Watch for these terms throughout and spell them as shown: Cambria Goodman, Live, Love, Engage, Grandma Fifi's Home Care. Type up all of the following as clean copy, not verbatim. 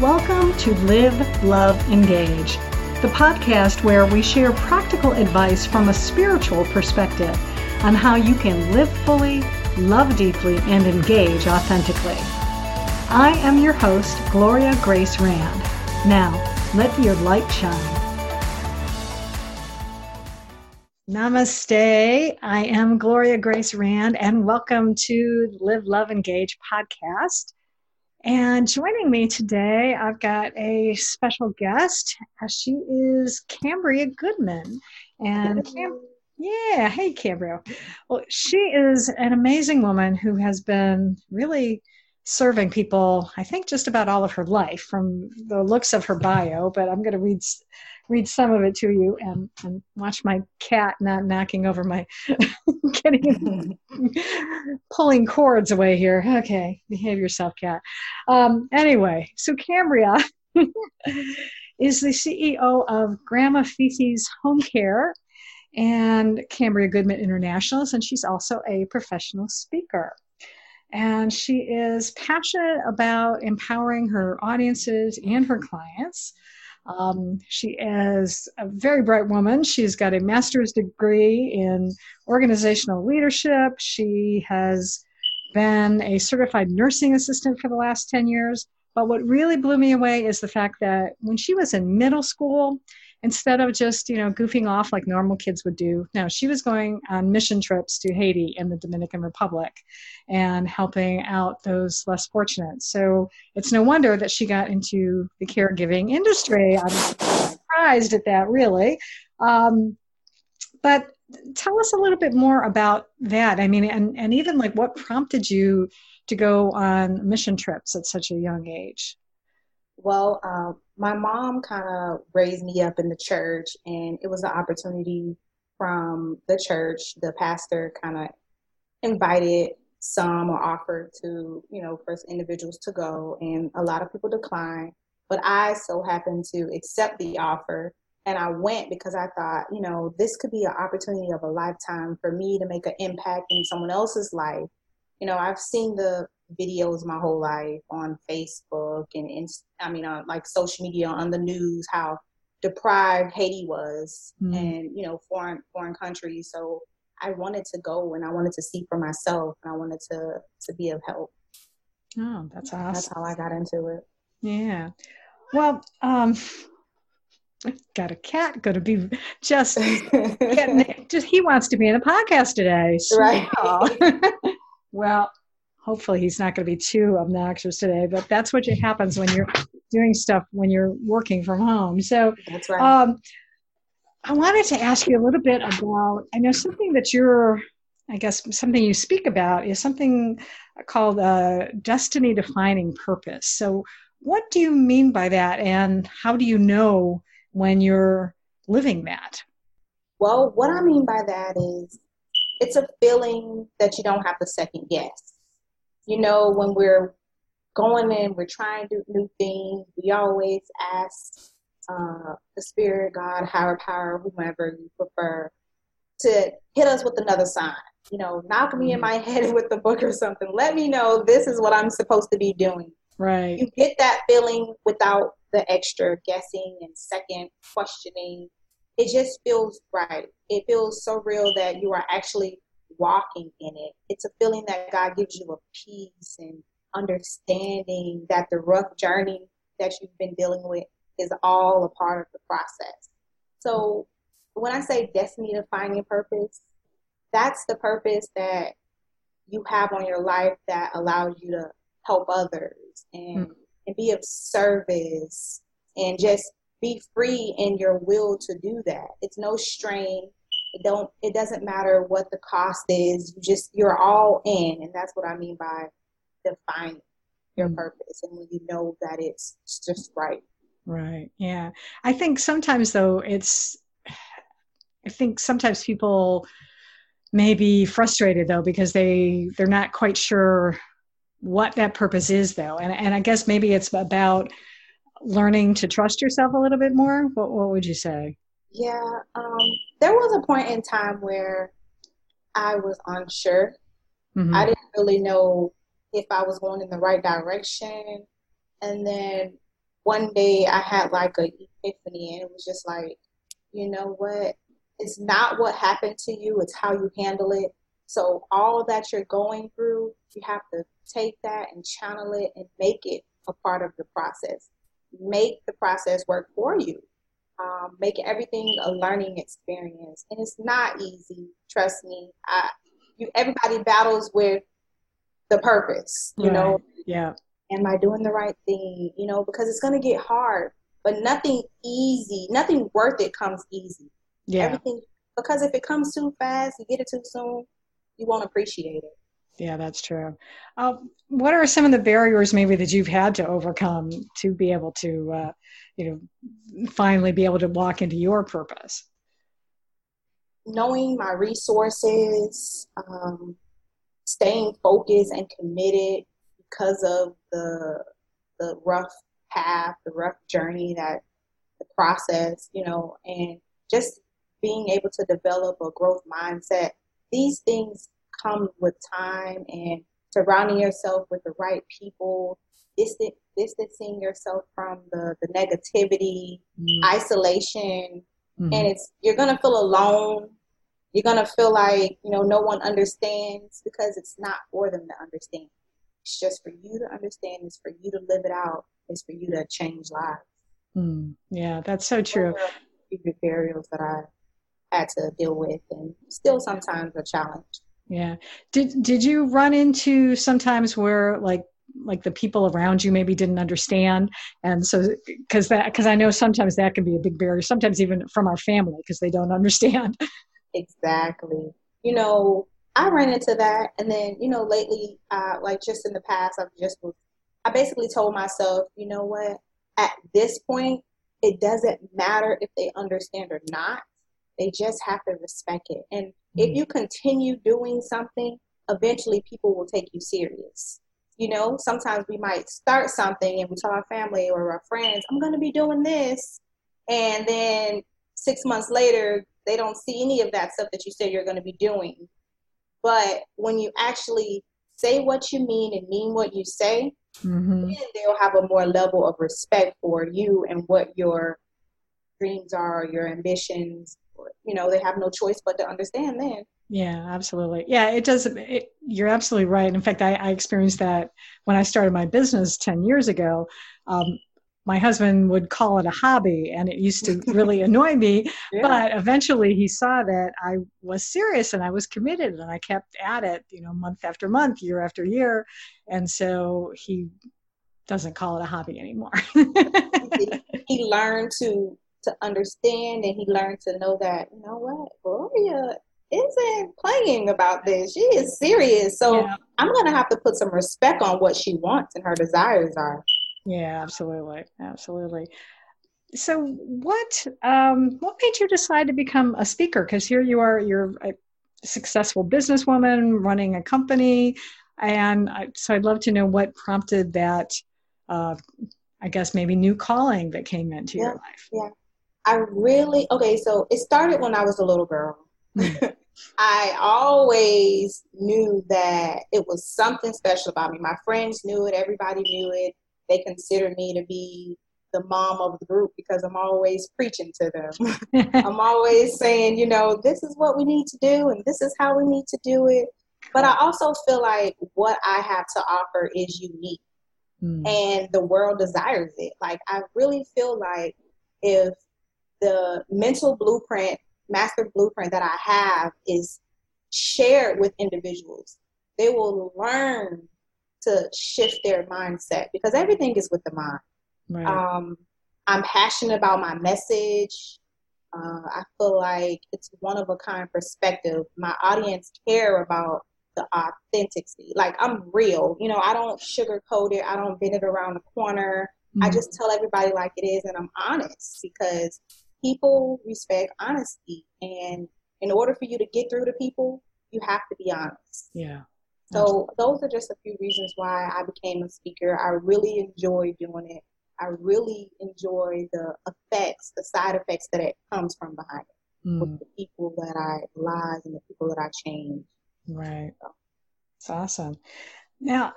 Welcome to Live, Love, Engage, the podcast where we share practical advice from a spiritual perspective on how you can live fully, love deeply, and engage authentically. I am your host, Gloria Grace Rand. Now, let your light shine. Namaste. I am Gloria Grace Rand, and welcome to Live, Love, Engage podcast. And joining me today, I've got a special guest. She is Cambria Goodman. And hey, Cambria. Well, she is an amazing woman who has been really serving people, I think, just about all of her life from the looks of her bio, but I'm going to read some of it to you and watch my cat not knocking over my pulling cords away here. Okay, behave yourself, cat. Anyway, so Cambria is the CEO of Grandma Fifi's Home Care and Cambria Goodman Internationals, and she's also a professional speaker. And she is passionate about empowering her audiences and her clients. She is a very bright woman. She's got a master's degree in organizational leadership. She has been a certified nursing assistant for the last 10 years. But what really blew me away is the fact that when she was in middle school, instead of just, goofing off like normal kids would do, no, she was going on mission trips to Haiti and the Dominican Republic and helping out those less fortunate. So it's no wonder that she got into the caregiving industry. I'm surprised at that, really. But tell us a little bit more about that. I mean, and even like what prompted you to go on mission trips at such a young age? Well, my mom kind of raised me up in the church, and it was an opportunity from the church. The pastor kind of invited some or offered to, first individuals to go, and a lot of people declined. But I so happened to accept the offer, and I went because I thought, this could be an opportunity of a lifetime for me to make an impact in someone else's life. I've seen the videos my whole life on Facebook and on like social media, on the news, how deprived Haiti was and, foreign countries. So I wanted to go, and I wanted to see for myself, and I wanted to be of help. Oh, that's awesome. That's how I got into it. Yeah. Well, got a cat going to be just he wants to be in the podcast today. So. Right. Well, hopefully he's not going to be too obnoxious today, but that's what happens when you're doing stuff when you're working from home. So that's right. I wanted to ask you a little bit about, I know something that something you speak about is something called destiny-defining purpose. So what do you mean by that, and how do you know when you're living that? Well, what I mean by that is, it's a feeling that you don't have to second guess. When we're going in, we're trying to do new things, we always ask the Spirit, God, higher power, whomever you prefer, to hit us with another sign. Knock me in my head with a book or something. Let me know this is what I'm supposed to be doing. Right. You get that feeling without the extra guessing and second questioning. It just feels right. It feels so real that you are actually walking in it. It's a feeling that God gives you a peace and understanding that the rough journey that you've been dealing with is all a part of the process. So when I say destiny defining purpose, that's the purpose that you have on your life that allows you to help others and be of service and just be free in your will to do that. It's no strain. It doesn't matter what the cost is. You're all in, and that's what I mean by defining your purpose. And when you know that it's just right. Right. Yeah. I think sometimes though sometimes people may be frustrated though, because they're not quite sure what that purpose is though. And I guess maybe it's about learning to trust yourself a little bit more. What would you say? Yeah. There was a point in time where I was unsure. Mm-hmm. I didn't really know if I was going in the right direction. And then one day I had like an epiphany, and it was just like, you know what? It's not what happened to you. It's how you handle it. So all that you're going through, you have to take that and channel it and make it a part of the process. Make the process work for you. Make everything a learning experience. And it's not easy. Trust me. Everybody battles with the purpose, you know? Yeah. Am I doing the right thing? You know, because it's going to get hard, but nothing worth it comes easy. Yeah. Everything, because if it comes too fast, you get it too soon, you won't appreciate it. Yeah, that's true. What are some of the barriers maybe that you've had to overcome to be able to, finally be able to walk into your purpose? Knowing my resources, staying focused and committed because of the rough path, the rough journey, that the process, and just being able to develop a growth mindset. These things come with time, and surrounding yourself with the right people, distancing yourself from the negativity, isolation, and you're going to feel alone. You're going to feel like, no one understands, because it's not for them to understand. It's just for you to understand. It's for you to live it out. It's for you to change lives. Yeah, that's so true. The barriers that I had to deal with, and still sometimes a challenge. Yeah. Did you run into sometimes where like the people around you maybe didn't understand? And so, because I know sometimes that can be a big barrier, sometimes even from our family, because they don't understand. Exactly. I ran into that. And then, lately, just in the past, I basically told myself, you know what, at this point, it doesn't matter if they understand or not. They just have to respect it. And if you continue doing something, eventually people will take you serious. Sometimes we might start something and we tell our family or our friends, I'm going to be doing this. And then 6 months later, they don't see any of that stuff that you said you're going to be doing. But when you actually say what you mean and mean what you say, then they'll have a more level of respect for you and what your dreams are, your ambitions. They have no choice but to understand then. Yeah, absolutely. Yeah, it does. You're absolutely right. In fact, I experienced that when I started my business 10 years ago. My husband would call it a hobby, and it used to really annoy me, but eventually he saw that I was serious and I was committed, and I kept at it, month after month, year after year. And so he doesn't call it a hobby anymore. He learned to understand, and he learned to know that, what, Gloria isn't playing about this. She is serious. So I'm going to have to put some respect on what she wants and her desires are. Yeah, absolutely. Absolutely. So what made you decide to become a speaker? Because here you are, you're a successful businesswoman running a company. And so I'd love to know what prompted that, maybe new calling that came into your life. Yeah. So it started when I was a little girl. I always knew that it was something special about me. My friends knew it. Everybody knew it. They consider me to be the mom of the group because I'm always preaching to them. I'm always saying, this is what we need to do and this is how we need to do it. But I also feel like what I have to offer is unique and the world desires it. Like, I really feel like if the mental blueprint, master blueprint that I have is shared with individuals, they will learn to shift their mindset, because everything is with the mind. Right. I'm passionate about my message. I feel like it's one of a kind perspective. My audience care about the authenticity. Like, I'm real. You know, I don't sugarcoat it. I don't bend it around the corner. Mm-hmm. I just tell everybody like it is, and I'm honest because people respect honesty. And in order for you to get through to people, you have to be honest. Yeah. So those are just a few reasons why I became a speaker. I really enjoy doing it. I really enjoy the effects, the side effects that it comes from behind it with the people that I live and the people that I change. Right. It's awesome. Now,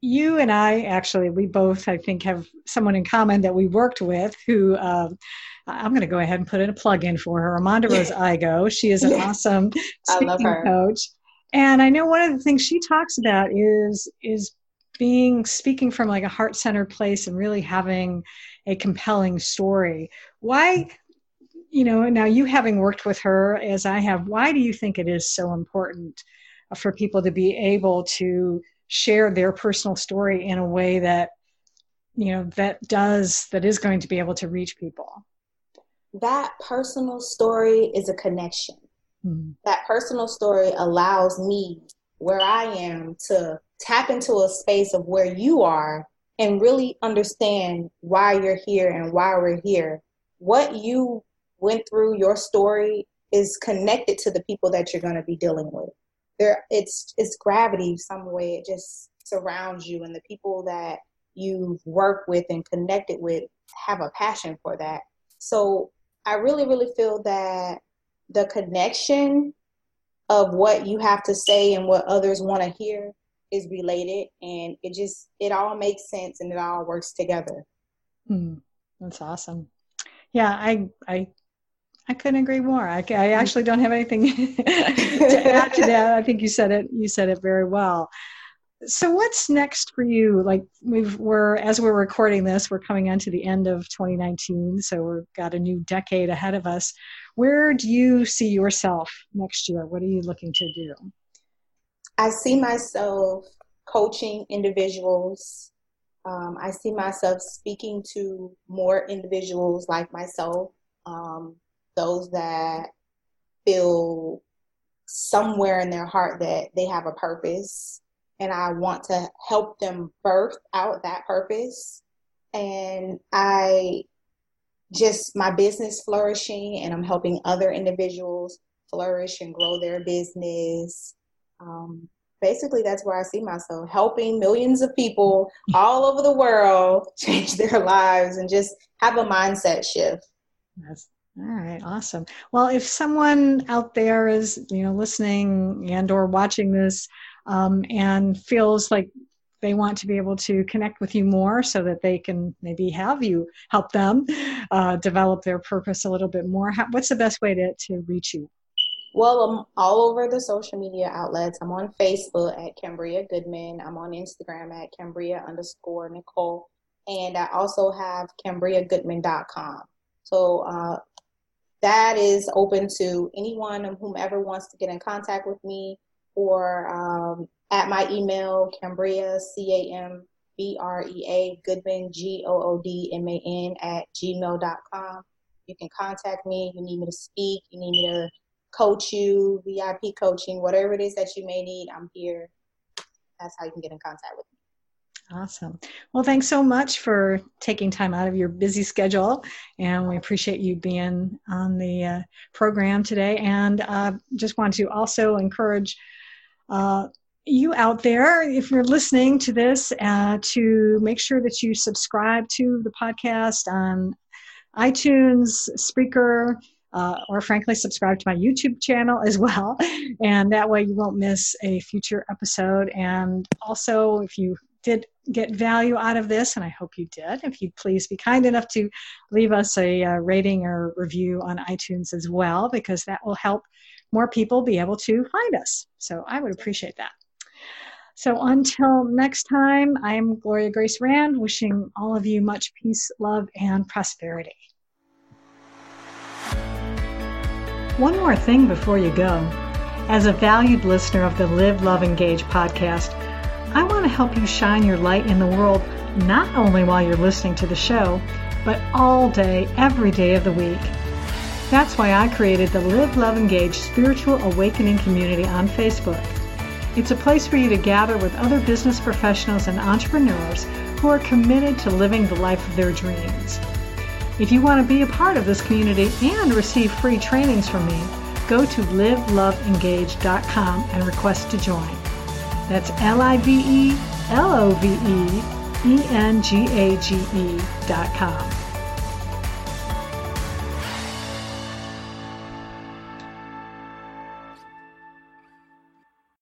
you and I actually, we both, I think, have someone in common that we worked with who, I'm going to go ahead and put in a plug in for her, Amanda Rose Igo. She is an awesome speaking coach. And I know one of the things she talks about is being speaking from like a heart-centered place and really having a compelling story. Why, you know, now you having worked with her as I have, why do you think it is so important for people to be able to share their personal story in a way that, you know, that is going to be able to reach people? That personal story is a connection. Mm-hmm. That personal story allows me where I am to tap into a space of where you are and really understand why you're here and why we're here. What you went through, your story is connected to the people that you're going to be dealing with. There, it's gravity some way. It just surrounds you, and the people that you've worked with and connected with have a passion for that. So I really, really feel that the connection of what you have to say and what others want to hear is related, and it all makes sense and it all works together. That's awesome. Yeah, I couldn't agree more. I actually don't have anything to add to that. I think you said it very well. So what's next for you? Like as we're recording this, we're coming on to the end of 2019. So we've got a new decade ahead of us. Where do you see yourself next year? What are you looking to do? I see myself coaching individuals. I see myself speaking to more individuals like myself, those that feel somewhere in their heart that they have a purpose, and I want to help them birth out that purpose. And my business flourishing, and I'm helping other individuals flourish and grow their business. Basically, that's where I see myself, helping millions of people all over the world change their lives and just have a mindset shift. Yes. All right. Awesome. Well, if someone out there is, you know, listening and or watching this and feels like they want to be able to connect with you more so that they can maybe have you help them develop their purpose a little bit more, what's the best way to reach you? Well, I'm all over the social media outlets. I'm on Facebook at Cambria Goodman. I'm on Instagram at Cambria_Nicole. And I also have CambriaGoodman.com. So that is open to anyone and whomever wants to get in contact with me, or at my email, Cambria, CAMBREA, Goodman, GOODMAN @gmail.com. You can contact me. You need me to speak. You need me to coach you, VIP coaching, whatever it is that you may need, I'm here. That's how you can get in contact with me. Awesome. Well, thanks so much for taking time out of your busy schedule, and we appreciate you being on the program today. And just want to also encourage you out there, if you're listening to this, to make sure that you subscribe to the podcast on iTunes, Spreaker, or frankly, subscribe to my YouTube channel as well. And that way you won't miss a future episode. And also, if you did get value out of this, and I hope you did, if you'd please be kind enough to leave us a rating or review on iTunes as well, because that will help more people be able to find us. So I would appreciate that. So until next time, I'm Gloria Grace Rand, wishing all of you much peace, love, and prosperity. One more thing before you go. As a valued listener of the Live, Love, Engage podcast, I want to help you shine your light in the world, not only while you're listening to the show, but all day, every day of the week. That's why I created the Live, Love, Engage Spiritual Awakening Community on Facebook. It's a place for you to gather with other business professionals and entrepreneurs who are committed to living the life of their dreams. If you want to be a part of this community and receive free trainings from me, go to liveloveengage.com and request to join. That's liveloveengage.com.